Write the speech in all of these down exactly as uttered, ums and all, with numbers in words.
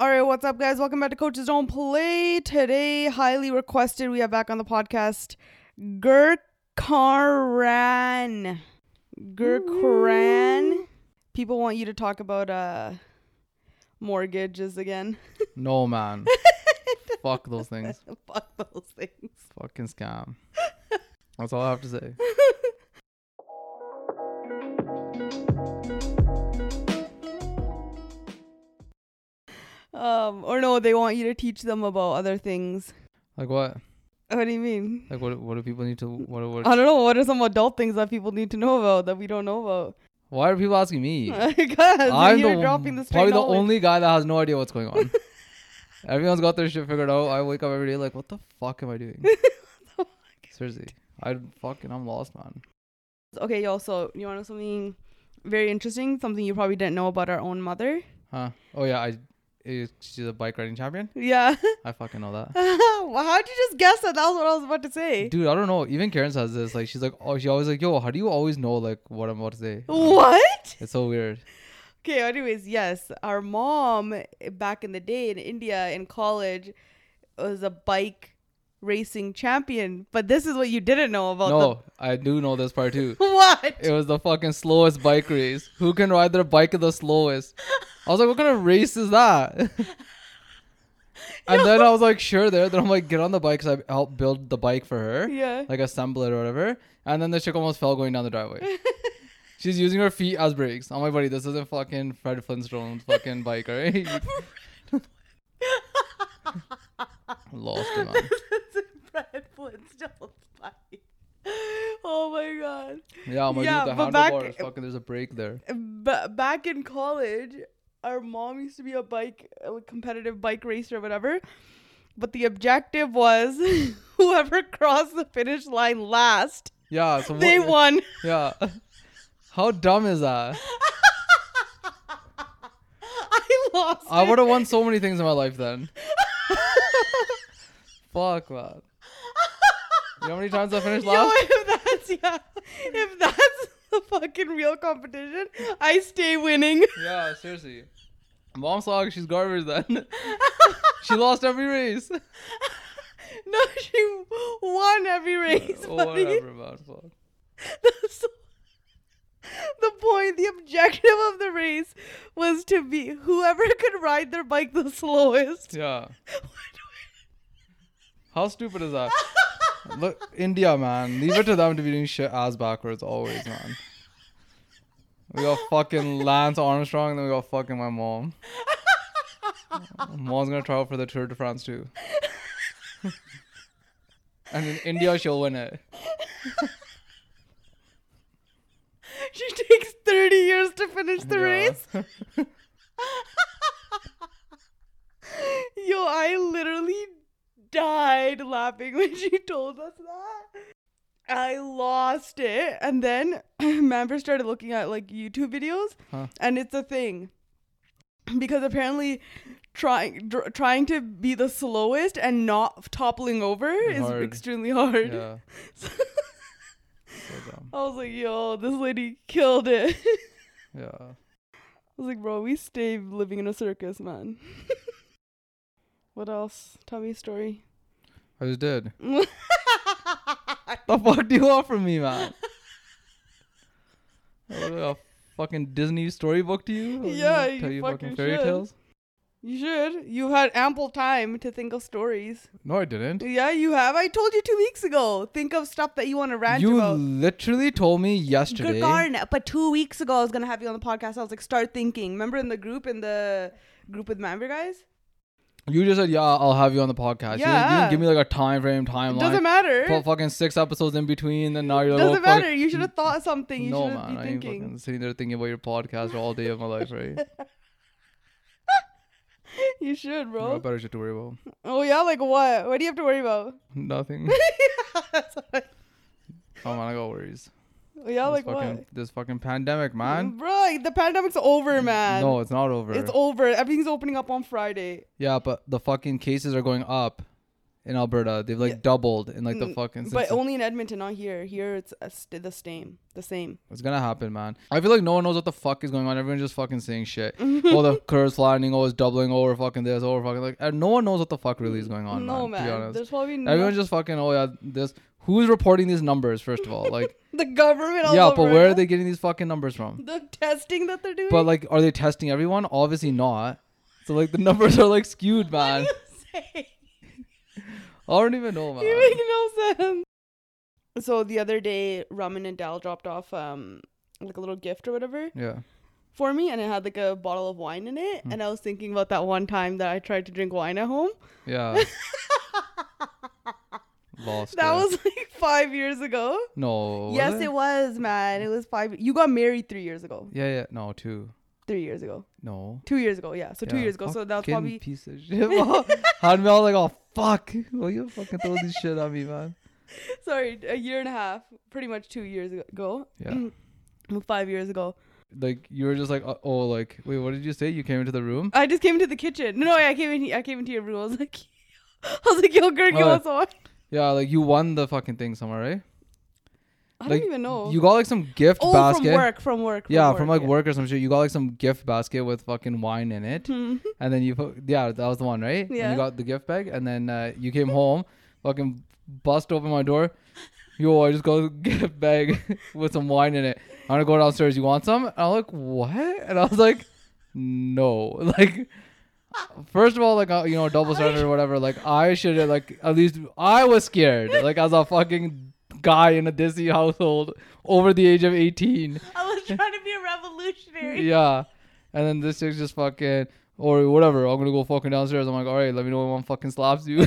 All right, what's up, guys? Welcome back to Coaches Don't Play. Today, highly requested, we have back on the podcast Gurk Karan. Gurk Karan. People want you to talk about uh, mortgages again. No, man. Fuck those things. Fuck those things. Fucking scam. That's all I have to say. Um, or no, they want you to teach them about other things. Like what? What do you mean? Like what What do people need to... What, what I don't know. What are some adult things that people need to know about that we don't know about? Why are people asking me? Because I'm you're the, dropping the probably knowledge. The only guy that has no idea what's going on. Everyone's got their shit figured out. I wake up every day like, what the fuck am I doing? What the fuck? Seriously. I fucking... I'm lost, man. Okay, y'all. So, you want to know something very interesting? Something you probably didn't know about our own mother? Huh. Oh, yeah. I... She's a bike riding champion? Yeah. I fucking know that. How'd you just guess that? That was what I was about to say. Dude, I don't know. Even Karen says this. Like, she's like, oh, she always like, yo, how do you always know, like, what I'm about to say? What? It's so weird. Okay, anyways, yes. Our mom, back in the day in India, in college, was a bike racing champion. But this is what you didn't know about. No, the- I do know this part too. What? It was the fucking slowest bike race. Who can ride their bike the slowest? I was like, what kind of race is that? And no. Then I was like, sure, there. Then I'm like, get on the bike because I helped build the bike for her. Yeah. Like assemble it or whatever. And then the chick almost fell going down the driveway. She's using her feet as brakes. Oh my buddy, this isn't fucking Fred Flintstone's fucking bike, right? Lost it, man. This isn't Fred Flintstone's bike. Oh my god. Yeah, my yeah, dude, the handlebar is fucking... There's a break there. But back in college, our mom used to be a bike, a competitive bike racer or whatever. But the objective was whoever crossed the finish line last, yeah, so they what, won. Yeah. How dumb is that? I lost I would have won so many things in my life then. Fuck, man. You know how many times I finished last? Yo, if that's, yeah. If that's the fucking real competition, I stay winning. Yeah, seriously. Mom's like, she's garbage then. She lost every race. No, she won every race, uh, buddy. Whatever, man. Fuck. That's the point. The objective of the race was to be whoever could ride their bike the slowest. Yeah. How stupid is that? Look, India, man. Leave it to them to be doing shit ass backwards always, man. We got fucking Lance Armstrong, and then we got fucking my mom. Mom's gonna try out for the Tour de France too. And in India, she'll win it. She takes thirty years to finish the yeah. race. Yo, I literally died laughing when she told us that. I lost it. And then Manfred started looking at like YouTube videos, huh. and it's a thing because apparently trying dr- trying to be the slowest and not toppling over is hard. Extremely hard. Yeah. So so dumb. I was like, yo, this lady killed it. Yeah. I was like, bro, we stay living in a circus, man. What else? Tell me a story. I just did. What the fuck do you want from me, man? A fucking Disney storybook to you? Yeah, you tell you fucking, fucking fairy should. Tales. You should. You had ample time to think of stories. No, I didn't. Yeah, you have. I told you two weeks ago. Think of stuff that you want to rant you about. You literally told me yesterday. Good, but two weeks ago, I was gonna have you on the podcast. I was like, start thinking. Remember in the group in the group with Manver guys. You just said, yeah, I'll have you on the podcast. Yeah. You, you didn't give me like a time frame, timeline. Doesn't matter. Put fucking six episodes in between. Then now you're like, doesn't oh, matter. You should have thought something. You no, should have been thinking. I ain't fucking sitting there thinking about your podcast all day of my life, right? You should, bro. You know, better shit to worry about. Oh, yeah? Like what? What do you have to worry about? Nothing. Yeah, that's what I... Oh, man, I got worries. Oh, yeah, this like fucking, what? This fucking pandemic, man. Bro, the pandemic's over, man. No, it's not over. It's over. Everything's opening up on Friday. Yeah, but the fucking cases are going up. in Alberta. They've like yeah. doubled in like the fucking... But since only in Edmonton, not here. Here it's a st- the same. The same. It's gonna happen, man. I feel like no one knows what the fuck is going on. Everyone's just fucking saying shit. Oh, the curve's flattening. Oh, it's doubling. Oh, we're fucking this. Oh, we're fucking like... And no one knows what the fuck really is going on, no, man. man. To be honest. There's probably no... Everyone's just fucking, oh yeah, this... Who's reporting these numbers, first of all? Like the government. All yeah, but where it? Are they getting these fucking numbers from? The testing that they're doing. But like, are they testing everyone? Obviously not. So like, the numbers are like skewed, man. What do you say? I don't even know, man. You make no sense. So the other day, Raman and Dal dropped off um like a little gift or whatever. Yeah. For me, and it had like a bottle of wine in it, hmm. and I was thinking about that one time that I tried to drink wine at home. Yeah. Lost that it. Was like five years ago. No. Yes, it? it was, man. It was five. You got married three years ago. Yeah, yeah. No, two. Three years ago. No. Two years ago. Yeah. So yeah. two years ago. Fuck, so that was probably piece of shit. Had me all like, oh fuck, well, you fucking throw this shit on me, man. Sorry, a year and a half, pretty much two years ago. Yeah. Five years ago. Like you were just like, oh, like wait, what did you say? You came into the room? I just came into the kitchen. No, no, I came in. I came into your room. I was like, I was like, yo, Gurk, you want some? Yeah, like you won the fucking thing somewhere, right? I like, don't even know. You got like some gift oh, basket. Oh, from work, from work. From yeah, work, from like yeah. work or some shit. You got like some gift basket with fucking wine in it. Mm-hmm. And then you put, yeah, that was the one, right? Yeah. And you got the gift bag and then uh, you came home, fucking bust open my door. Yo, I just got a gift bag with some wine in it. I'm going to go downstairs. You want some? And I'm like, what? And I was like, no. Like... First of all, like, uh, you know, double standard or whatever, like, I should have, like, at least I was scared, like, as a fucking guy in a Desi household over the age of eighteen. I was trying to be a revolutionary. Yeah. And then this chick's just fucking, or whatever, I'm going to go fucking downstairs. I'm like, all right, let me know when one fucking slaps you.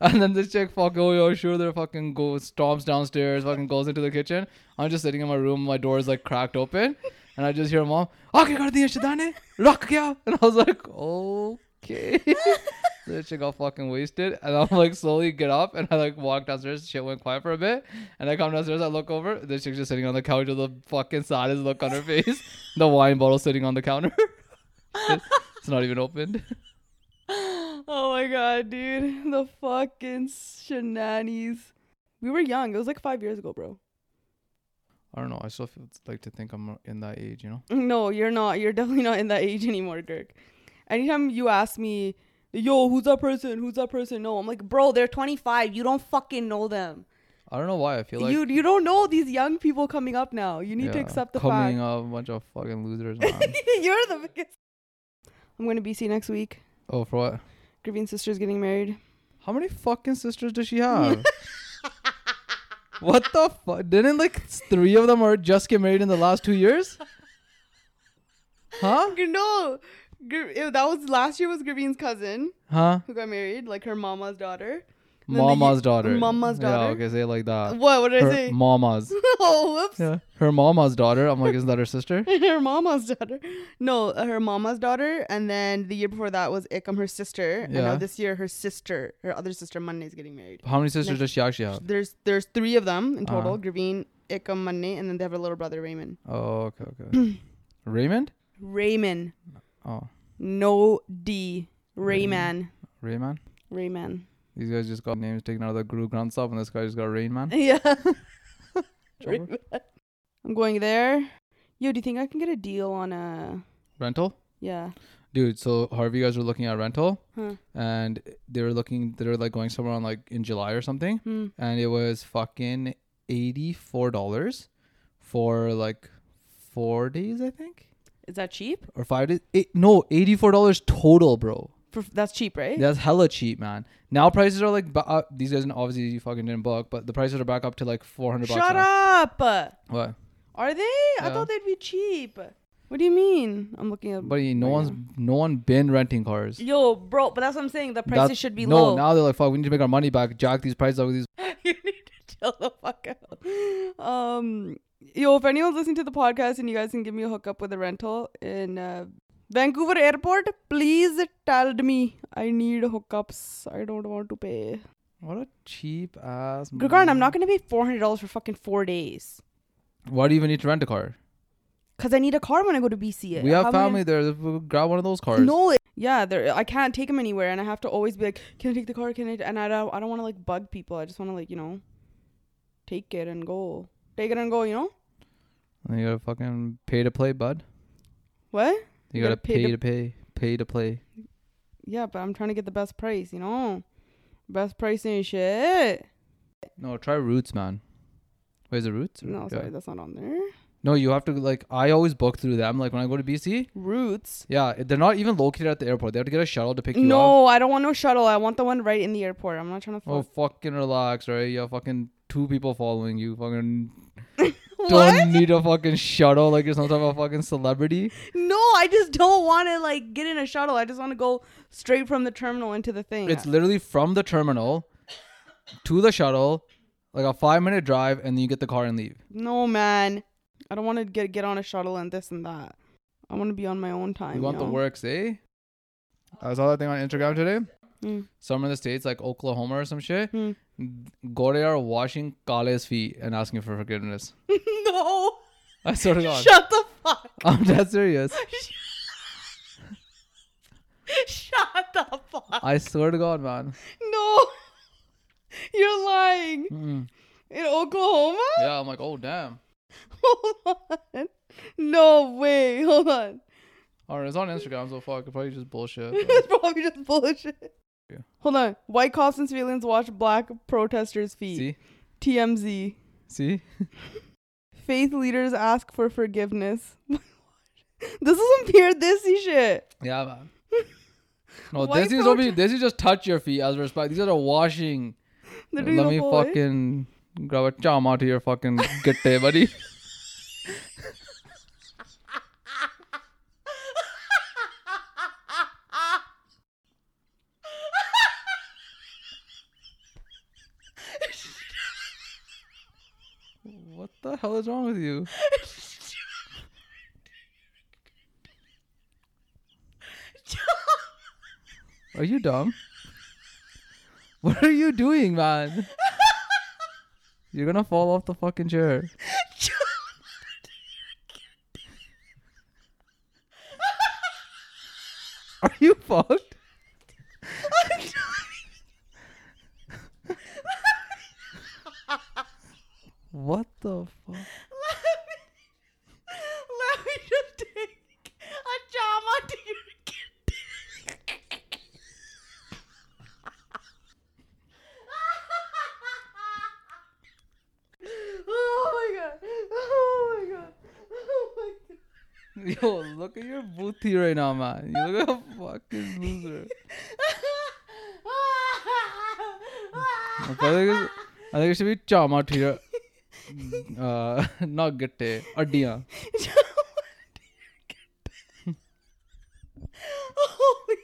And then this chick fucking, oh, yo, sure, they're fucking go stomps downstairs, fucking goes into the kitchen. I'm just sitting in my room. My door is, like, cracked open. And I just hear mom, okay, kar diya shadane, rock gaya. And I was like, okay. So she got fucking wasted. And I'm like, slowly get up. And I like walked downstairs. Shit went quiet for a bit. And I come downstairs. I look over. This chick's just sitting on the couch with the fucking saddest look on her face. The wine bottle sitting on the counter. It's not even opened. Oh my God, dude. The fucking shenanigans. We were young. It was like five years ago, bro. I don't know. I still feel like to think I'm in that age, you know? No, you're not. You're definitely not in that age anymore, Gurk. Anytime you ask me, yo, who's that person? Who's that person? No, I'm like, bro, they're twenty-five. You don't fucking know them. I don't know why. I feel like... You you don't know these young people coming up now. You need yeah, to accept the fact. Coming up, a bunch of fucking losers, man. You're the biggest. I'm going to B C next week. Oh, for what? Gravine's sister's getting married. How many fucking sisters does she have? What the fuck? Didn't like three of them are just get married in the last two years? Huh? No. That was last year was Gravine's cousin. Huh? Who got married. Like her mama's daughter. Mama's the, daughter. Mama's daughter. Yeah, okay. Say it like that. What? What did her I say? Mama's. Oh, whoops. Yeah. Her mama's daughter. I'm like, isn't that her sister? Her mama's daughter. No, her mama's daughter. And then the year before that was Ikam, her sister. Yeah. And now this year, her sister, her other sister, Manne, is getting married. How many sisters does she actually have? There's there's three of them in total. Uh-huh. Graveen, Ikam, Manne, and then they have a little brother, Raymond. Oh, okay, okay. Raymond? Raymond. Oh. No D. Rayman. Rayman? Rayman. These guys just got names taken out of the Guru Granth Sahib, and this guy just got Rain Man. Yeah. Rain Man. I'm going there. Yo, do you think I can get a deal on a... Rental? Yeah. Dude, so Harvey guys were looking at rental, huh. and they were looking, they were like going somewhere on like in July or something, hmm. and it was fucking eighty-four dollars for like four days, I think. Is that cheap? Or five days? Eight, no, eighty-four dollars total, bro. For, that's cheap, right? That's hella cheap, man. Now prices are like uh, these guys obviously you fucking didn't book, but the prices are back up to like four hundred bucks. Shut now. Up! What? Are they? Yeah. I thought they'd be cheap. What do you mean? I'm looking at. Buddy, no right one's now. no one been renting cars. Yo, bro, but that's what I'm saying. The prices that's, should be no, low. No, now they're like, fuck, we need to make our money back. Jack these prices up with these. You need to chill the fuck out. Um, yo, if anyone's listening to the podcast and you guys can give me a hookup with a rental in. Uh, Vancouver Airport, please tell me. I need hookups. I don't want to pay. What a cheap ass. Gurgan, I'm not going to pay four hundred dollars for fucking four days. Why do you even need to rent a car? because I need a car when I go to B C A. We have How family I... there. Grab one of those cars. No, it... yeah, there. I can't take them anywhere, and I have to always be like, can I take the car? Can I? And I don't. I don't want to like bug people. I just want to like you know, take it and go. Take it and go. You know. And you gotta fucking pay to play, bud. What? You, you gotta, gotta pay, pay to... to pay, pay to play. Yeah, but I'm trying to get the best price. You know, best price and shit. No, try Roots, man. Wait, is it Roots? Or? No, sorry, yeah. That's not on there. No, you have to, like, I always book through them. Like, when I go to B C. Roots? Yeah, they're not even located at the airport. They have to get a shuttle to pick you up. No, I don't want no shuttle. I want the one right in the airport. I'm not trying to fuck. Oh, fucking relax, right? You have fucking two people following you. Fucking don't need a fucking shuttle like you're some type of fucking celebrity. No, I just don't want to, like, get in a shuttle. I just want to go straight from the terminal into the thing. It's literally from the terminal to the shuttle, like a five-minute drive, and then you get the car and leave. No, man. I don't want to get get on a shuttle and this and that. I want to be on my own time. You want you know? the works, eh? I saw that thing on Instagram today. Mm. Some of the states, like Oklahoma or some shit, mm. Gore are washing Kale's feet and asking for forgiveness. No. I swear to God. Shut the fuck up. I'm dead serious. Shut the fuck up. I swear to God, man. No. You're lying. Mm. In Oklahoma? Yeah, I'm like, oh, damn. Hold on. No way. Hold on. Alright, it's on Instagram, so fuck. It's probably just bullshit. It's probably just bullshit. Yeah. Hold on. White cops and civilians watch black protesters' feet. See? T M Z. See? Faith leaders ask for forgiveness. This is some pure Desi shit. Yeah, man. No, Desi's don't be Desi just touch your feet as respect. These are the washing. Let me boy. fucking grab a charm out of your fucking gitte, buddy. What the hell is wrong with you? Are you dumb? What are you doing, man? You're gonna fall off the fucking chair. Are you fucked? I'm dying. What the fuck? Let me, let me just take a jama to your kid. Oh my God. Oh my God. Oh my God. Yo, look at your booty right now, man. You look like a fucking loser. I think it should be chama to your uh, not gitte, addiya. Holy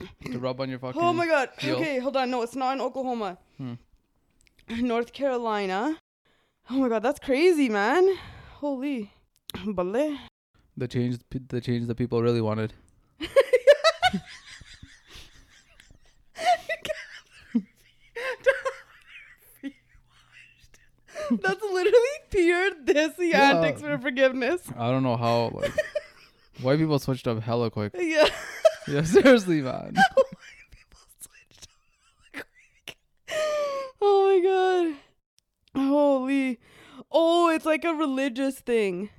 fuck. To rub on your fucking Oh my God. Heel. Okay, hold on. No, it's not in Oklahoma. Hmm. North Carolina. Oh my God, that's crazy, man. Holy. Ballet. The change, the change that people really wanted. That's literally pure Desi yeah. antics for forgiveness. I don't know how, like, white people switched up hella quick. Yeah. Yeah, seriously, man. White people switched up hella quick. Oh my God. Holy. Oh, it's like a religious thing.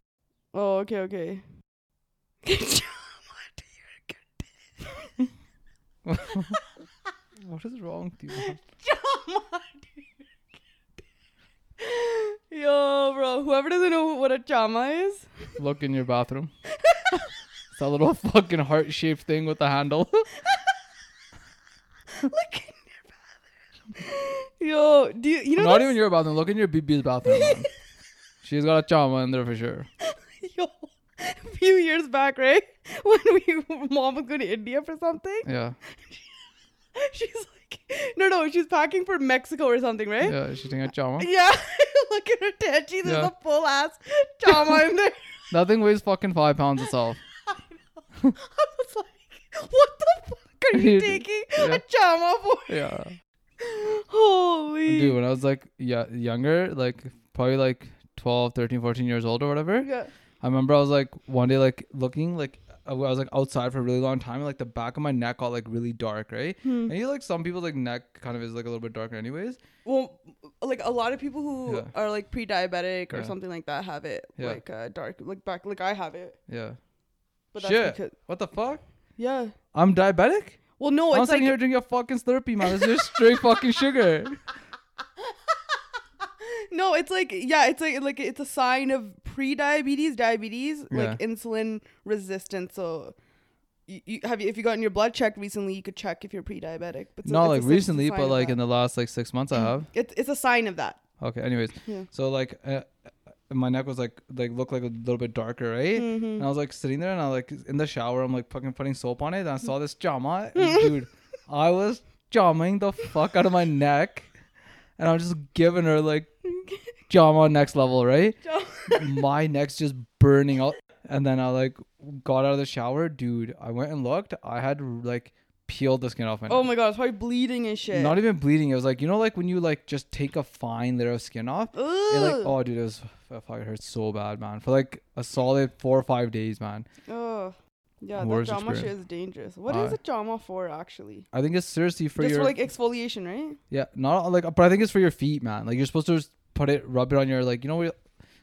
Oh, okay, okay. What is wrong with you? Yo, bro, whoever doesn't know what a chama is, look in your bathroom. It's a little fucking heart-shaped thing with a handle. Look in your bathroom. Yo, do you, you know? Not that's... even your bathroom. Look in your B B's bathroom. Man. She's got a chama in there for sure. Yo, a few years back, right? When we mom was going to India for something. Yeah. She's like, no, no, she's packing for Mexico or something, right? Yeah, she's taking a chama. Yeah, look at her tenchi. There's yeah. a full ass chama in there. Nothing weighs fucking five pounds itself. I know. I was like, what the fuck are you taking yeah. a chama for? Yeah. Holy. Dude, when I was like yeah, younger, like probably like twelve, thirteen, fourteen years old or whatever. Yeah. I remember I was like one day like looking like I was like outside for a really long time and like the back of my neck got like really dark, right? Hmm. And you like some people's like neck kind of is like a little bit darker anyways. Well, like a lot of people who yeah. are like pre-diabetic or yeah. something like that have it yeah. like uh, dark like back like I have it. Yeah. But that's shit. Because what the fuck? Yeah. I'm diabetic? Well, no, I'm it's sitting like here drinking a fucking Slurpee, man. It's just straight fucking sugar. No, it's like, yeah, it's like, like it's a sign of pre-diabetes, diabetes, yeah. like insulin resistance. So, you, you, have you, if you gotten your blood checked recently, you could check if you're pre-diabetic. But so not like recently, but like in the last like six months, I have. It's it's a sign of that. Okay. Anyways, yeah. so like, uh, my neck was like like looked like a little bit darker, right? Mm-hmm. And I was like sitting there, and I like in the shower, I'm like fucking putting soap on it, and I saw this chama, dude. I was chamaing the fuck out of my neck, and I'm just giving her like. Jama next level, right? My neck's just burning out. And then I like got out of the shower, dude. I went and looked. I had like peeled the skin off my neck. Oh my god, it's probably bleeding and shit. Not even bleeding. It was like, you know, like when you like just take a fine layer of skin off. It, like, oh, dude, it was fucking hurts so bad, man. For like a solid four or five days, man. Oh. Yeah, that jama shit is dangerous. What uh, is a jama for, actually? I think it's seriously for just your... Just for, like, exfoliation, right? Yeah, not, like... But I think it's for your feet, man. Like, you're supposed to just put it, rub it on your, like... You know, where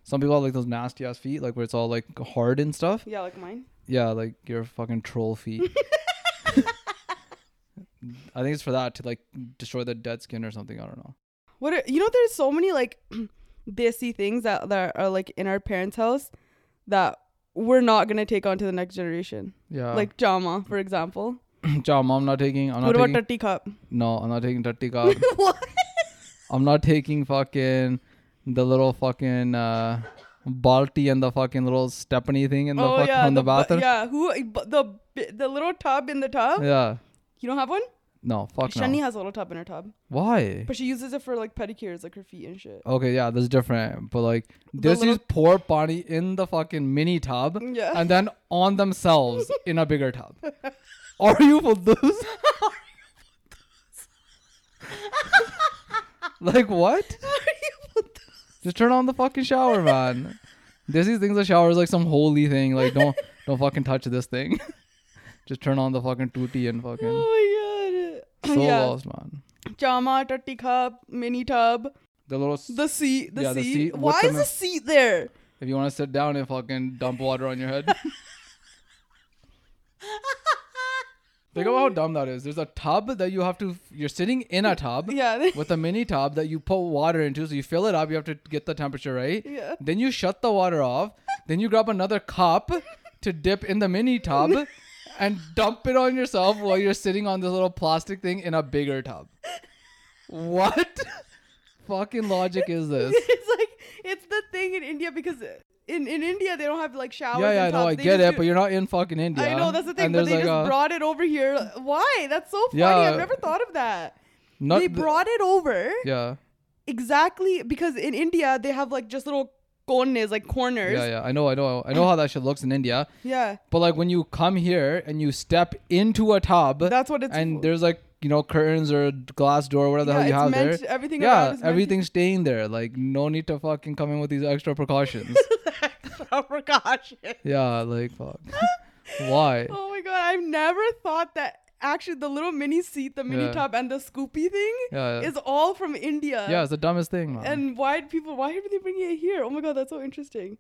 some people have, like, those nasty-ass feet, like, where it's all, like, hard and stuff? Yeah, like mine? Yeah, like, your fucking troll feet. I think it's for that, to, like, destroy the dead skin or something. I don't know. What are, you know, there's so many, like, desi things that, that are, like, in our parents' house that... we're not going to take on to the next generation. Yeah. Like Jama, for example. Jama, I'm not taking. I'm not what about Tatti Cup? No, I'm not taking Tatti Cup. What? I'm not taking fucking the little fucking uh, balti and the fucking little Stephanie thing in the, oh, fuck, yeah, on the, the bathroom. Yeah, who the the little tub in the tub? Yeah. You don't have one? No, fuck Shani no. Shani has a little tub in her tub. Why? But she uses it for like pedicures, like her feet and shit. Okay, yeah, that's different. But like, this is poor Pani in the fucking mini tub, yeah. and then on themselves in a bigger tub. Are you for those? Like what? Are you for those? Just turn on the fucking shower, man. Desi thinks the shower is like some holy thing. Like don't don't fucking touch this thing. Just turn on the fucking tootie and fucking. Oh my god. So yeah. Lost, man. Jama, Tatti Cup, mini tub. The little... S- the seat. The yeah, seat. The seat. Why is the seat there? If you want to sit down and fucking dump water on your head. Think about how dumb that is. There's a tub that you have to... You're sitting in a tub yeah. with a mini tub that you put water into. So you fill it up. You have to get the temperature right. Yeah. Then you shut the water off. Then you grab another cup to dip in the mini tub. And dump it on yourself while you're sitting on this little plastic thing in a bigger tub. What fucking logic is this? It's like, it's the thing in India because in, in India, they don't have like showers. Yeah, yeah, and no, I they get it, do... but you're not in fucking India. I know, that's the thing, but they like just a... brought it over here. Why? That's so funny. Yeah, I've never thought of that. Not they brought th- it over. Yeah. Exactly, because in India, they have like just little... Corners, like corners. Yeah, yeah. I know, I know. I know how that shit looks in India. Yeah. But like when you come here and you step into a tub. That's what it's. And for. There's like, you know, curtains or glass door, whatever yeah, the hell you have meant, there. Everything yeah, everything's meant. Staying there. Like no need to fucking come in with these extra precautions. Extra precautions. Yeah, like fuck. Why? Oh my god, I've never thought that. Actually, the little mini seat, the mini yeah. tub, and the scoopy thing yeah, yeah. is all from India. Yeah, it's the dumbest thing, man. And why people? Why are they bringing it here? Oh my god, that's so interesting.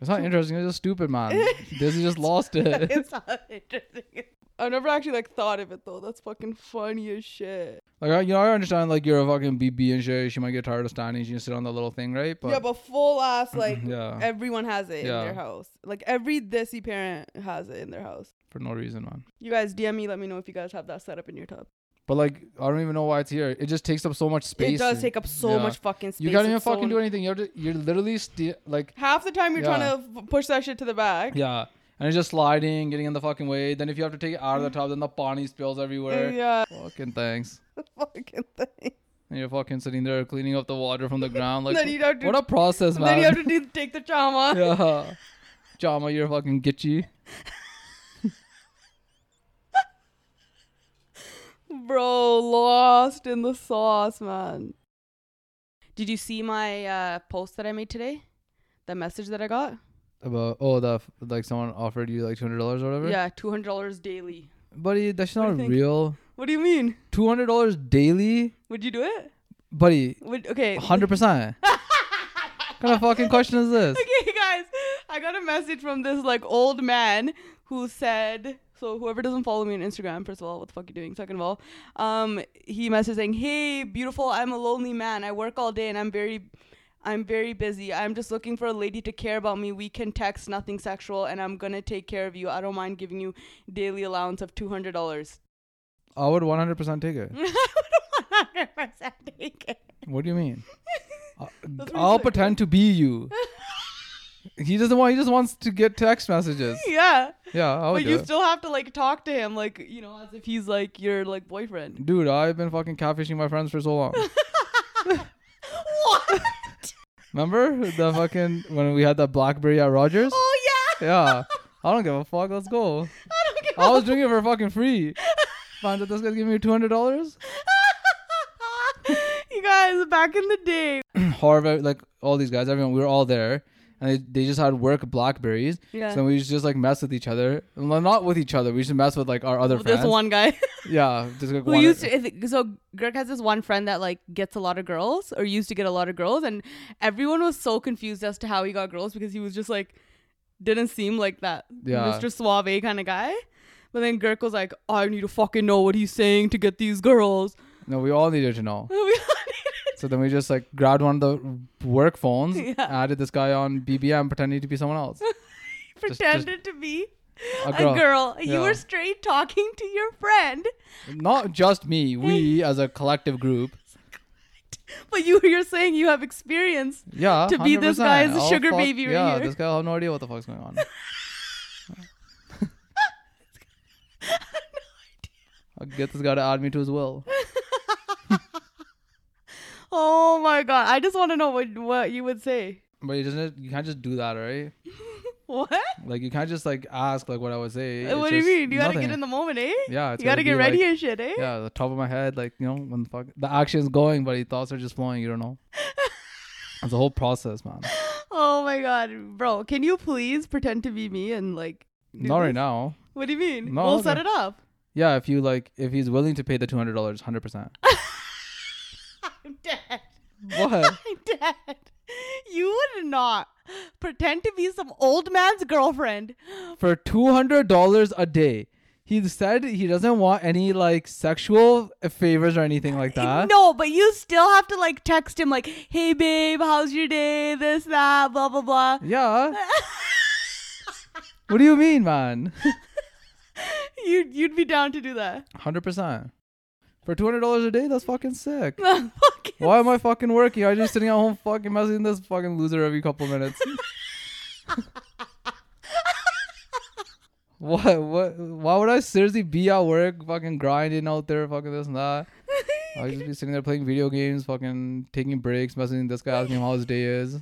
It's not interesting. It's just stupid, man. Desi just lost it. It's not interesting. I've never actually like thought of it though. That's fucking funny as shit. Like you know, I understand like you're a fucking B B and shit. She might get tired of standing. She can sit on the little thing, right? But yeah, but full ass like yeah. everyone has it yeah. in their house. Like every Desi parent has it in their house. For no reason, man. You guys D M me. Let me know if you guys have that set up in your tub. But like, I don't even know why it's here. It just takes up so much space. It does take up so yeah. much fucking space. You can't even it's fucking so do anything. You have to, you're literally sti- like... Half the time you're yeah. trying to f- push that shit to the back. Yeah. And it's just sliding, getting in the fucking way. Then if you have to take it out of the tub, then the pani spills everywhere. Yeah. Fucking thanks. Fucking thanks. And you're fucking sitting there cleaning up the water from the ground. Like, then have to, what a process, man. Then you have to do, take the chama. Yeah. Chama, you're fucking gitchy. Bro, lost in the sauce, man. Did you see my uh, post that I made today? The message that I got? About oh the like someone offered you like two hundred dollars or whatever. Yeah, two hundred dollars daily. Buddy, that's not what real. What do you mean? Two hundred dollars daily. Would you do it? Buddy. Would, okay. Hundred percent. What kind of fucking question is this? Okay, guys, I got a message from this like old man who said. So whoever doesn't follow me on Instagram, first of all, what the fuck are you doing? Second of all, um, he messaged saying, "Hey, beautiful, I'm a lonely man. I work all day and I'm very, I'm very busy. I'm just looking for a lady to care about me. We can text, nothing sexual, and I'm gonna take care of you. I don't mind giving you daily allowance of two hundred dollars." I would one hundred percent take it. I would one hundred percent take it. What do you mean? I'll sick. Pretend to be you. He doesn't want. He just wants to get text messages. Yeah. Yeah. I would but you it. Still have to like talk to him, like you know, as if he's like your like boyfriend. Dude, I've been fucking catfishing my friends for so long. What? Remember the fucking when we had that Blackberry at Rogers? Oh yeah. Yeah. I don't give a fuck. Let's go. I don't give. I was a doing it for fucking free. Found out this guy's giving me two hundred dollars. You guys, back in the day. Harvey, like all these guys, everyone, we were all there. And they just had work Blackberries. Yeah. So we used to just like mess with each other. Well, not with each other. We used to mess with like our other well, friends. This one guy. Yeah. Just, like, who one used to, it, so Gurk has this one friend that like gets a lot of girls or used to get a lot of girls. And everyone was so confused as to how he got girls because he was just like, didn't seem like that yeah. Mister Suave kind of guy. But then Gurk was like, I need to fucking know what he's saying to get these girls. No, we all needed to know. So then we just like grabbed one of the work phones, yeah. Added this guy on B B M pretending to be someone else. Pretended just, just to be a girl. A girl. Yeah. You were straight talking to your friend. Not just me. We as a collective group. But you, you're saying you have experience yeah, to be this guy's I'll sugar fuck, baby right yeah, here. Yeah, this guy, I have no idea what the fuck's going on. I have no idea. I'll get this guy to add me to his will. Oh my god! I just want to know what what you would say. But you just you can't just do that, right? What? Like you can't just like ask like what I would say. It's what do you mean? You nothing. Gotta get in the moment, eh? Yeah, it's you gotta, gotta get ready like, and shit, eh? Yeah, the top of my head, like you know, when the fuck the action's going, but the thoughts are just flowing. You don't know. It's a whole process, man. Oh my god, bro! Can you please pretend to be me and like? Not this? Right now. What do you mean? No, we'll okay. Set it up. Yeah, if you like, if he's willing to pay the two hundred dollars, hundred percent. I'm dead. What? I'm dead. You would not pretend to be some old man's girlfriend. For two hundred dollars a day. He said he doesn't want any like sexual favors or anything like that. No, but you still have to like text him like, hey babe, how's your day? This, that, blah, blah, blah. Yeah. What do you mean, man? You'd, you'd be down to do that. one hundred percent. For two hundred dollars a day? That's fucking sick. Fucking why am I fucking working? I'm just sitting at home fucking messaging this fucking loser every couple minutes. What? What? Why would I seriously be at work fucking grinding out there fucking this and that? I'd just be sitting there playing video games, fucking taking breaks, messaging this guy, asking him how his day is.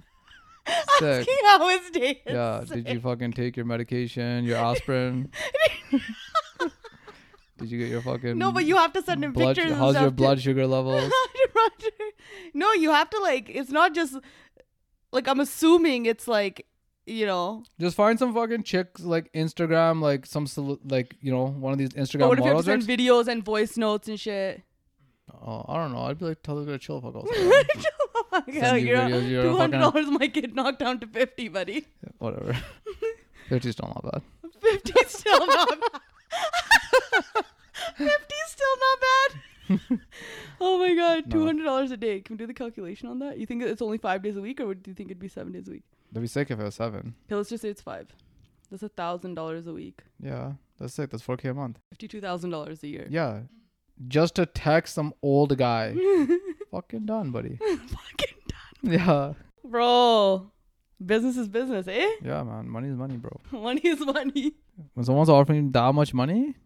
Sick. Asking how his day is. Yeah. Sick. Did you fucking take your medication, your aspirin? Did you get your fucking... No, but you have to send him blood, pictures. How's your blood sugar levels? No, you have to like... It's not just... Like, I'm assuming it's like, you know... Just find some fucking chicks, like Instagram, like some... Like, you know, one of these Instagram models. What if you have to send videos and voice notes and shit? Oh, I don't know. I'd be like, tell her to chill the fuck out. two hundred dollars might get knocked down to fifty, buddy. Yeah, whatever. fifty's still not bad. fifty's still not bad. fifty's still not bad. Oh my god, two hundred dollars no. a day. Can we do the calculation on that? You think it's only five days a week, or do you think it'd be seven days a week? That'd be sick if it was seven. Okay, let's just say it's five. That's a thousand dollars a week. Yeah, that's sick. That's four k a month. Fifty-two thousand dollars a year. Yeah, just to text some old guy. Fucking done, buddy. Fucking done. Yeah, bro. Business is business, eh? Yeah, man. Money is money, bro. Money is money. When someone's offering that much money.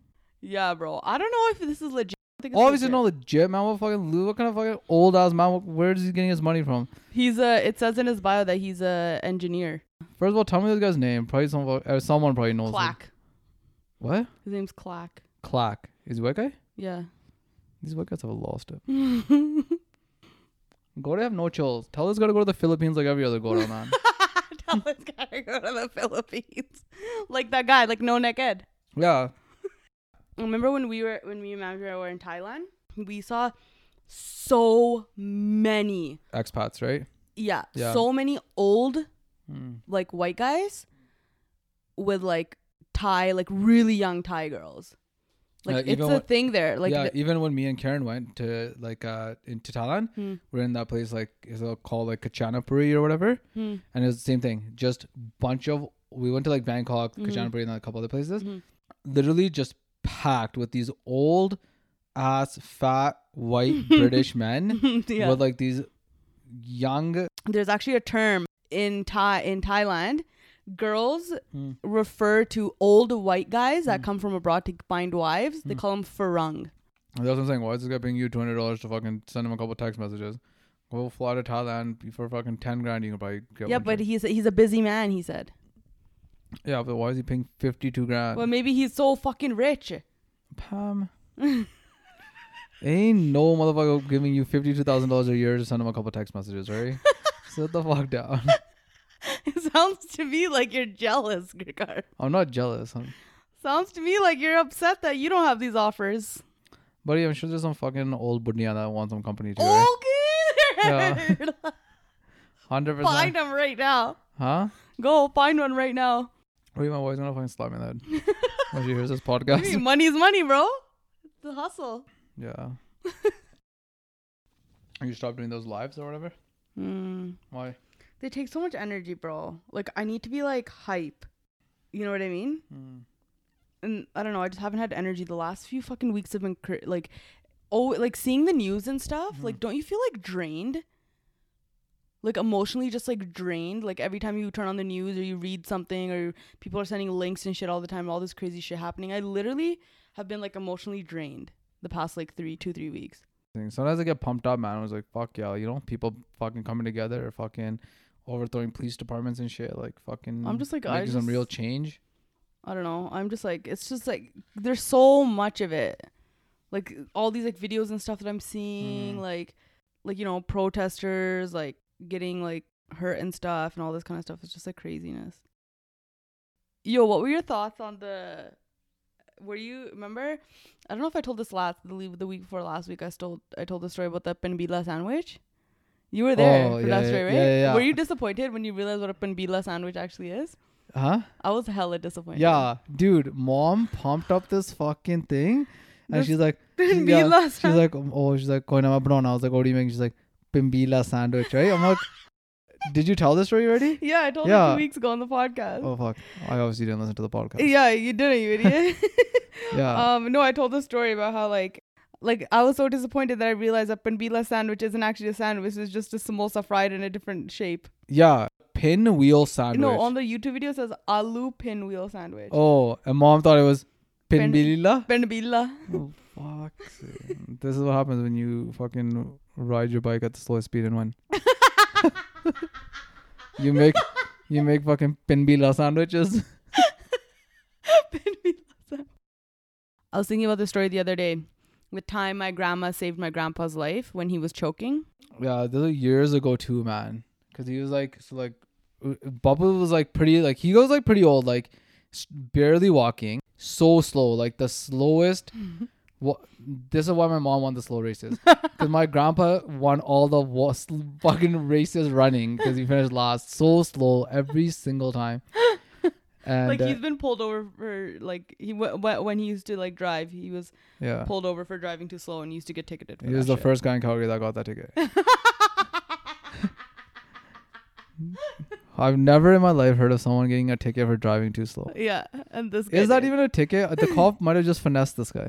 Yeah, bro. I don't know if this is legit. I think it's obviously legit. Not legit, man. What fucking what kind of fucking old ass man? Where is he getting his money from? He's a. It says in his bio that he's a engineer. First of all, tell me this guy's name. Probably some uh, someone probably knows. Clack. Him. What? His name's Clack. Clack. Is he a white guy? Yeah. These white guys have lost it. Gotta have no chills. Tell this guy to go to the Philippines like every other Goro, man. Tell this guy I go to the Philippines. Like that guy, like no neckhead. Yeah. Remember when we were, when me and Andrea were in Thailand, we saw so many expats, right? Yeah. yeah. So many old, mm. like white guys with like Thai, like really young Thai girls. Like uh, it's a when, thing there. Like yeah, th- even when me and Karen went to like uh into Thailand, hmm. we're in that place like is it called like Kachanapuri or whatever, hmm. and it's the same thing. Just bunch of we went to like Bangkok, mm-hmm. Kachanapuri, and like, a couple other places. Mm-hmm. Literally just packed with these old ass fat white British men yeah. with like these young. There's actually a term in Thai in Thailand. Girls mm. refer to old white guys that mm. come from abroad to find wives. They mm. call them farung. That's what I'm saying. Why is this guy paying you two hundred dollars to fucking send him a couple text messages? Go fly to Thailand for fucking ten grand. You can probably get yeah, but check. he's he's a busy man, he said. Yeah, but why is he paying fifty-two grand? Well, maybe he's so fucking rich. Pam. Ain't no motherfucker giving you fifty-two thousand dollars a year to send him a couple text messages, right? Sit the fuck down. It sounds to me like you're jealous, Gurkar. I'm not jealous. I'm... Sounds to me like you're upset that you don't have these offers. Buddy, I'm sure there's some fucking old Bunya that wants some company too. Right? Okay. Yeah. one hundred percent. Find them right now. Huh? Go find one right now. Wait, my wife's gonna fucking slap me in the head when she hears this podcast. Maybe money's money, bro. It's a hustle. Yeah. You stop doing those lives or whatever? Mm. Why? They take so much energy, bro. Like, I need to be, like, hype. You know what I mean? Mm. And I don't know. I just haven't had energy. The last few fucking weeks have been, cr- like, oh, like, seeing the news and stuff. Mm. Like, don't you feel, like, drained? Like, emotionally just, like, drained? Like, every time you turn on the news or you read something or people are sending links and shit all the time, all this crazy shit happening. I literally have been, like, emotionally drained the past, like, three, two, three weeks. Sometimes I get pumped up, man. I was like, fuck, yeah. You know, people fucking coming together or fucking... overthrowing police departments and shit, like fucking I'm just like making I just, some real change. I don't know. I'm just like it's just like there's so much of it, like all these like videos and stuff that I'm seeing, mm. like like you know protesters like getting like hurt and stuff and all this kind of stuff. It's just like craziness. Yo, what were your thoughts on the? Were you remember? I don't know if I told this last the, the week before last week. I told I told the story about the panbila sandwich. You were there oh, for yeah, that story, yeah, right? Yeah, yeah, yeah. Were you disappointed when you realized what a panbila sandwich actually is? Huh? I was hella disappointed. Yeah. Dude, mom pumped up this fucking thing. And this she's like, panbila yeah, sandwich. She's like, oh, she's like, koi nama banana. I was like, what do you mean? She's like, panbila sandwich, right? I'm like, did you tell this story already? Yeah, I told yeah. it two weeks ago on the podcast. Oh, fuck. I obviously didn't listen to the podcast. Yeah, you didn't, you idiot. yeah. Um, no, I told the story about how, like, Like, I was so disappointed that I realized that panbila sandwich isn't actually a sandwich. It's just a samosa fried in a different shape. Yeah. Pinwheel sandwich. No, on the YouTube video it says aloo pinwheel sandwich. Oh, and mom thought it was panbila? Panbila. Oh, fuck. This is what happens when you fucking ride your bike at the slowest speed and win. you make you make fucking panbila sandwiches. Panbila sandwich. I was thinking about this story the other day. With time, my grandma saved my grandpa's life when he was choking. Yeah, this was years ago too, man. Because he was like, so like, Bubba was like pretty, like he was like pretty old, like barely walking, so slow, like the slowest. wa- this is why my mom won the slow races. Because my grandpa won all the wa- sl- fucking races running because he finished last, so slow every single time. And like uh, he's been pulled over for like he w- w- when he used to like drive he was yeah. pulled over for driving too slow and he used to get ticketed for he that was the shit. First guy in Calgary that got that ticket. I've never in my life heard of someone getting a ticket for driving too slow. Yeah, and this guy is did. That even a ticket? The cop might have just finessed this guy.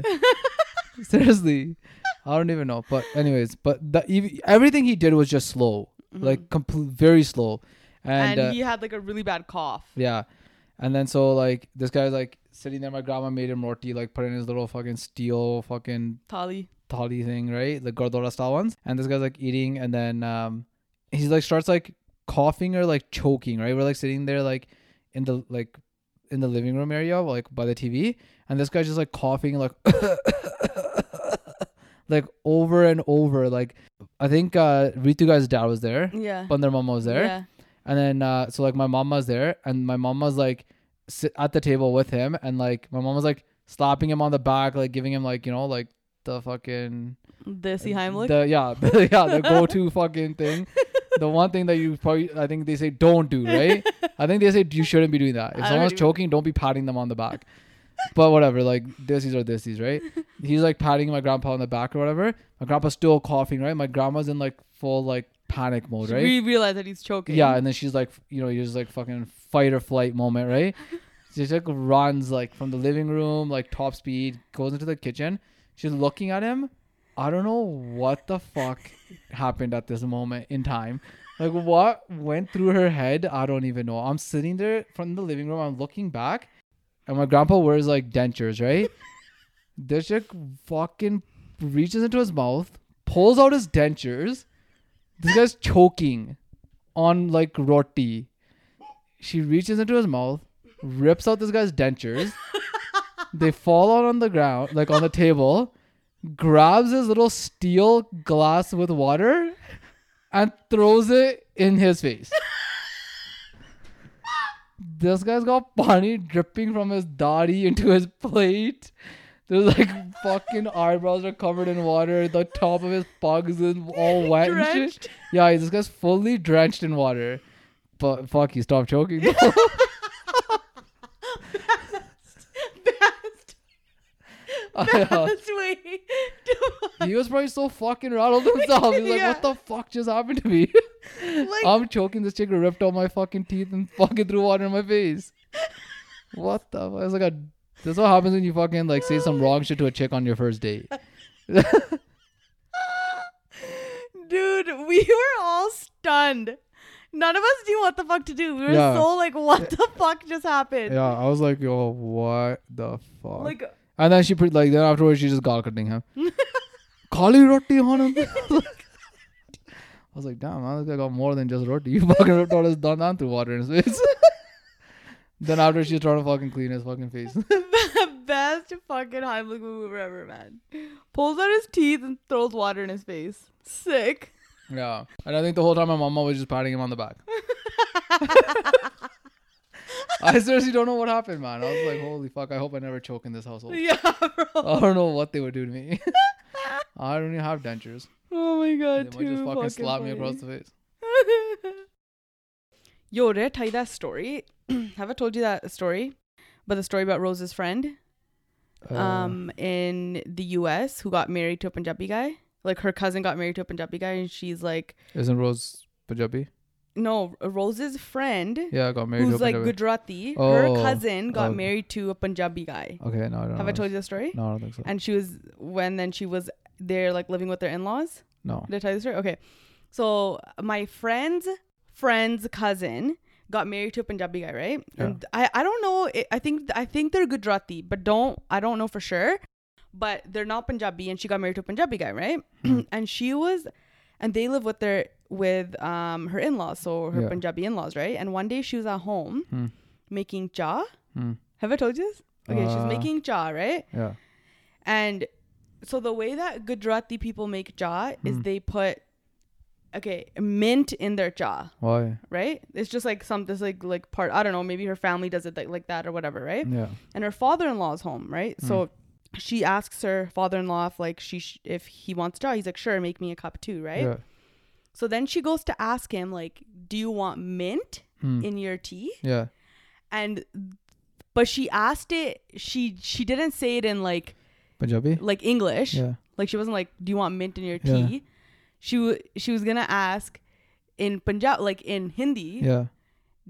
Seriously, I don't even know. But anyways, but the ev- everything he did was just slow, mm-hmm. like complete very slow, and, and uh, he had like a really bad cough. Yeah. And then so like this guy's like sitting there. My grandma made him roti, like put in his little fucking steel fucking thali thali thing, right? The gurdwara style ones. And this guy's like eating, and then um he's like starts like coughing or like choking, right? We're like sitting there like in the like in the living room area, like by the T V, and this guy's just like coughing like like over and over. Like I think uh Ritu guy's dad was there. Yeah. But their mom was there. Yeah. And then, uh, so like my mom was there and my mom was like sit at the table with him. And like, my mom was like slapping him on the back, like giving him like, you know, like the fucking desi Heimlich. The, yeah. Yeah. The go-to fucking thing. The one thing that you probably, I think they say, don't do, right? I think they say you shouldn't be doing that. If I someone's choking, don't be patting them on the back. But whatever, like desis or desis, right? He's like patting my grandpa on the back or whatever. My grandpa's still coughing, right? My grandma's in like full like panic mode, right? We realize that he's choking. Yeah, and then she's like, you know, you're just like fucking fight or flight moment, right? She just like runs like from the living room, like top speed, goes into the kitchen. She's looking at him. I don't know what the fuck happened at this moment in time. Like what went through her head? I don't even know. I'm sitting there from the living room. I'm looking back. And my grandpa wears like dentures, right? This shit fucking reaches into his mouth, pulls out his dentures. This guy's choking on like roti. She reaches into his mouth, rips out this guy's dentures. They fall out on the ground, like on the table, grabs his little steel glass with water and throws it in his face. This guy's got pani dripping from his dadi into his plate. There's like fucking eyebrows are covered in water. The top of his pug is all wet drenched. And shit. Yeah, this guy's fully drenched in water. But fuck, he stopped choking. Best. Best. Uh, Best way to... He was probably so fucking rattled himself. He's like, yeah. What the fuck just happened to me? Like, I'm choking, this chick ripped out my fucking teeth and fucking threw water in my face. What the fuck? It's like a, this is what happens when you fucking like say some wrong shit to a chick on your first date. Dude, we were all stunned. None of us knew what the fuck to do. We were yeah. so like, what the fuck just happened? Yeah, I was like, yo, what the fuck? Like, and then she put like, then afterwards she just gawked him. Kali roti on him. I was like, damn, man, this guy got more than just roti. You fucking ripped all his dandan through water in his face. Then after she's trying to fucking clean his fucking face. The best fucking Heimlich maneuver ever, man. Pulls out his teeth and throws water in his face. Sick. Yeah. And I think the whole time my mama was just patting him on the back. I seriously don't know what happened, man. I was like, holy fuck, I hope I never choke in this household. Yeah, bro. I don't know what they would do to me. I don't even have dentures. Oh my god, they might just fucking, fucking slap funny. Me across the face. Yo, did I tell you that story? Have I told you that story? But the story about Rose's friend uh, um, in the U S who got married to a Punjabi guy. Like her cousin got married to a Punjabi guy and she's like... Isn't Rose Punjabi? No, Rose's friend yeah, got married who's to a like Gujarati. Oh, her cousin got oh. married to a Punjabi guy. Okay, no, I don't know. Have I told you the story? No, I don't think so. And she was... When then she was... They're like living with their in-laws. No. Did I tell you the story? Okay. So my friend's friend's cousin got married to a Punjabi guy, right? Yeah. And I, I don't know. I think I think they're Gujarati, but don't I don't know for sure. But they're not Punjabi, and she got married to a Punjabi guy, right? And she was, and they live with their with um her in-laws, so her yeah. Punjabi in-laws, right? And one day she was at home mm. making cha. Mm. Have I told you this? Okay, uh, she's making cha, right? Yeah. And so the way that Gujarati people make cha is mm. they put, okay, mint in their cha. Why? Right? It's just like some, this like, like part, I don't know, maybe her family does it like, like that or whatever, right? Yeah. And her father-in-law is home, right? Mm. So she asks her father-in-law if like she, sh- if he wants cha. He's like, sure, make me a cup too, right? Yeah. So then she goes to ask him like, do you want mint mm. in your tea? Yeah. And, but she asked it, she, she didn't say it in like, Punjabi? Like English. Yeah. Like she wasn't like, do you want mint in your tea? Yeah. She w- she was going to ask in Punjab, like in Hindi. Yeah.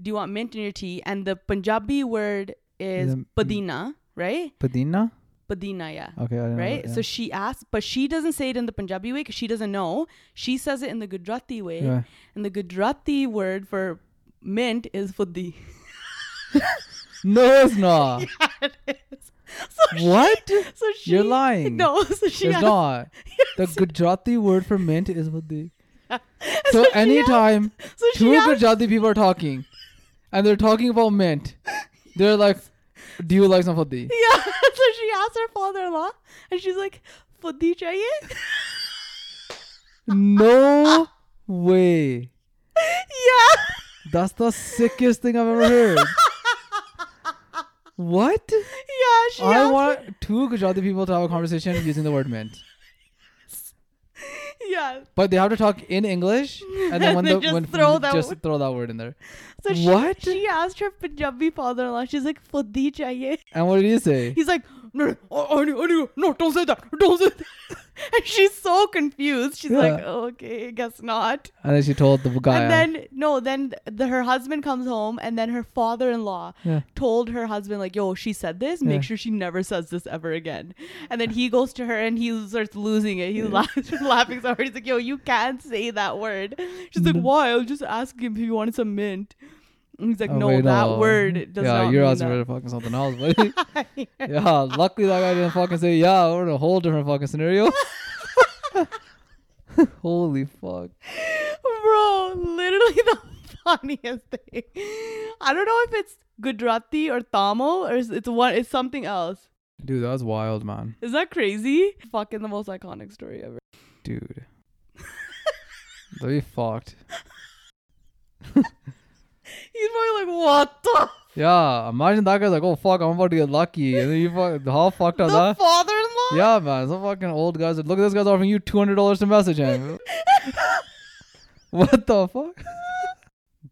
Do you want mint in your tea? And the Punjabi word is the, padina, right? Padina? Padina, yeah. Okay. I didn't right? know that, yeah. So she asked, but she doesn't say it in the Punjabi way because she doesn't know. She says it in the Gujarati way. Yeah. And the Gujarati word for mint is fuddi. No, it's not. Yeah, it is. So what? She, so she, You're lying. No, so she it's asked, not. Yes. The Gujarati word for mint is buddi. Yeah. So, so anytime asked, so two asked, Gujarati people are talking and they're talking about mint, they're like, do you like some buddi? Yeah. So she asked her father-in-law and she's like, buddi chahiye? No way. Yeah. That's the sickest thing I've ever heard. What? Yeah, she I asked want me. Two Gujarati people to have a conversation using the word mint. Yeah. But they have to talk in English and then when they the, just, when, throw, that just throw that word in there. So what? She, she asked her Punjabi father-in-law. She's like, Fuddi chahiye. And what did he say? He's like, no, no, no, don't say that. Don't say that. And she's so confused. She's yeah. like, oh, okay, guess not. And then she told the guy. And then, no, then the, her husband comes home and then her father-in-law yeah. told her husband, like, yo, she said this. Make yeah. sure she never says this ever again. And then he goes to her and he starts losing it. He yeah. laughs, laughing so hard. He's like, yo, you can't say that word. She's no. like, why? I was just asking him if he wanted some mint. And he's like, oh, no, wait, that no. word does yeah, not mean that. Yeah, you're asking for fucking something else, buddy. Yeah, luckily that guy didn't fucking say, yeah, we're in a whole different fucking scenario. Holy fuck. Bro, literally the funniest thing. I don't know if it's Gujarati or Tamil or it's one, it's something else. Dude, that was wild, man. Is that crazy? Fucking the most iconic story ever. Dude. That'd be fucked. He's probably like, what the? Yeah, imagine that guy's like, oh fuck, I'm about to get lucky. And then you fuck, how fucked up that? The father-in-law? Yeah, man, some fucking old guys. Look at this guy's offering you two hundred dollars to message him. What the fuck?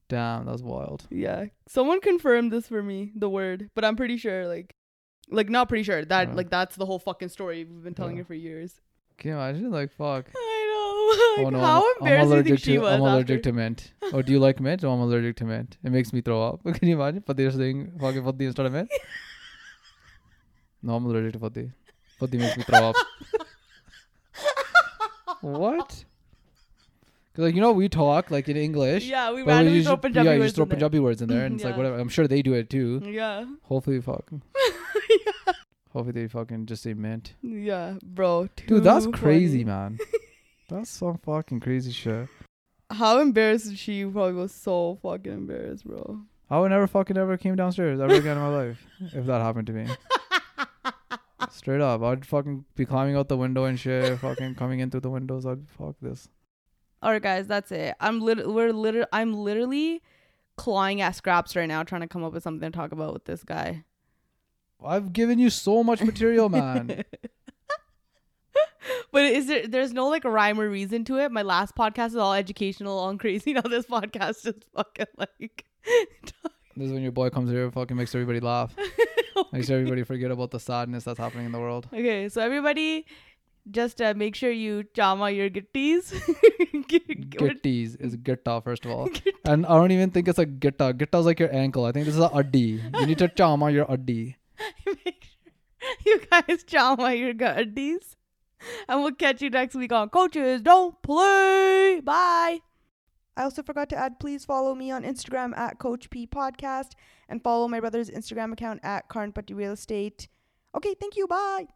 Damn, that's wild. Yeah, someone confirmed this for me, the word. But I'm pretty sure, like, like not pretty sure. That yeah. like that's the whole fucking story. We've been telling yeah. you for years. Can you imagine? Like, fuck. I know. Like, oh, no, how I'm, embarrassing I'm do you think she to, was? I'm allergic after. to mint. Oh, do you like mint? Oh, I'm allergic to mint. It makes me throw up. Can you imagine? Fati is saying, fucking Fati instead of mint. No, I'm allergic to Fati. Fati makes me throw up. What? Because, like, you know, we talk, like, in English. Yeah, we randomly we throw just, Punjabi yeah, words Yeah, you just throw Punjabi there. words in there. And yeah. it's like, whatever. I'm sure they do it, too. Yeah. Hopefully, fuck. Yeah. Hopefully they fucking just say mint. Yeah, bro. Dude, that's funny. Crazy, man. That's some fucking crazy shit. How embarrassed she probably was. So fucking embarrassed, bro. I would never fucking ever came downstairs ever again in my life if that happened to me. Straight up. I'd fucking be climbing out the window and shit, fucking coming in through the windows. I'd fuck this. All right, guys, that's it. I'm lit- we're literally I'm literally clawing at scraps right now, trying to come up with something to talk about with this guy. I've given you so much material, man. But is there there's no like rhyme or reason to it. My last podcast is all educational, all crazy. Now this podcast is fucking like this is when your boy comes here and fucking makes everybody laugh. Okay. Makes everybody forget about the sadness that's happening in the world. Okay, so everybody just uh, make sure you chama your gitties. Gitties is gitta, first of all. Gitta. And I don't even think it's a gitta. Gitta's like your ankle. I think this is a addi. You need to chama your addi. Make sure you guys chama your gurdies, and we'll catch you next week on Coaches Don't Play. Bye. I also forgot to add, please follow me on Instagram at Coach P Podcast and follow my brother's Instagram account at Karan Bhatti Real Estate. Okay, thank you. Bye.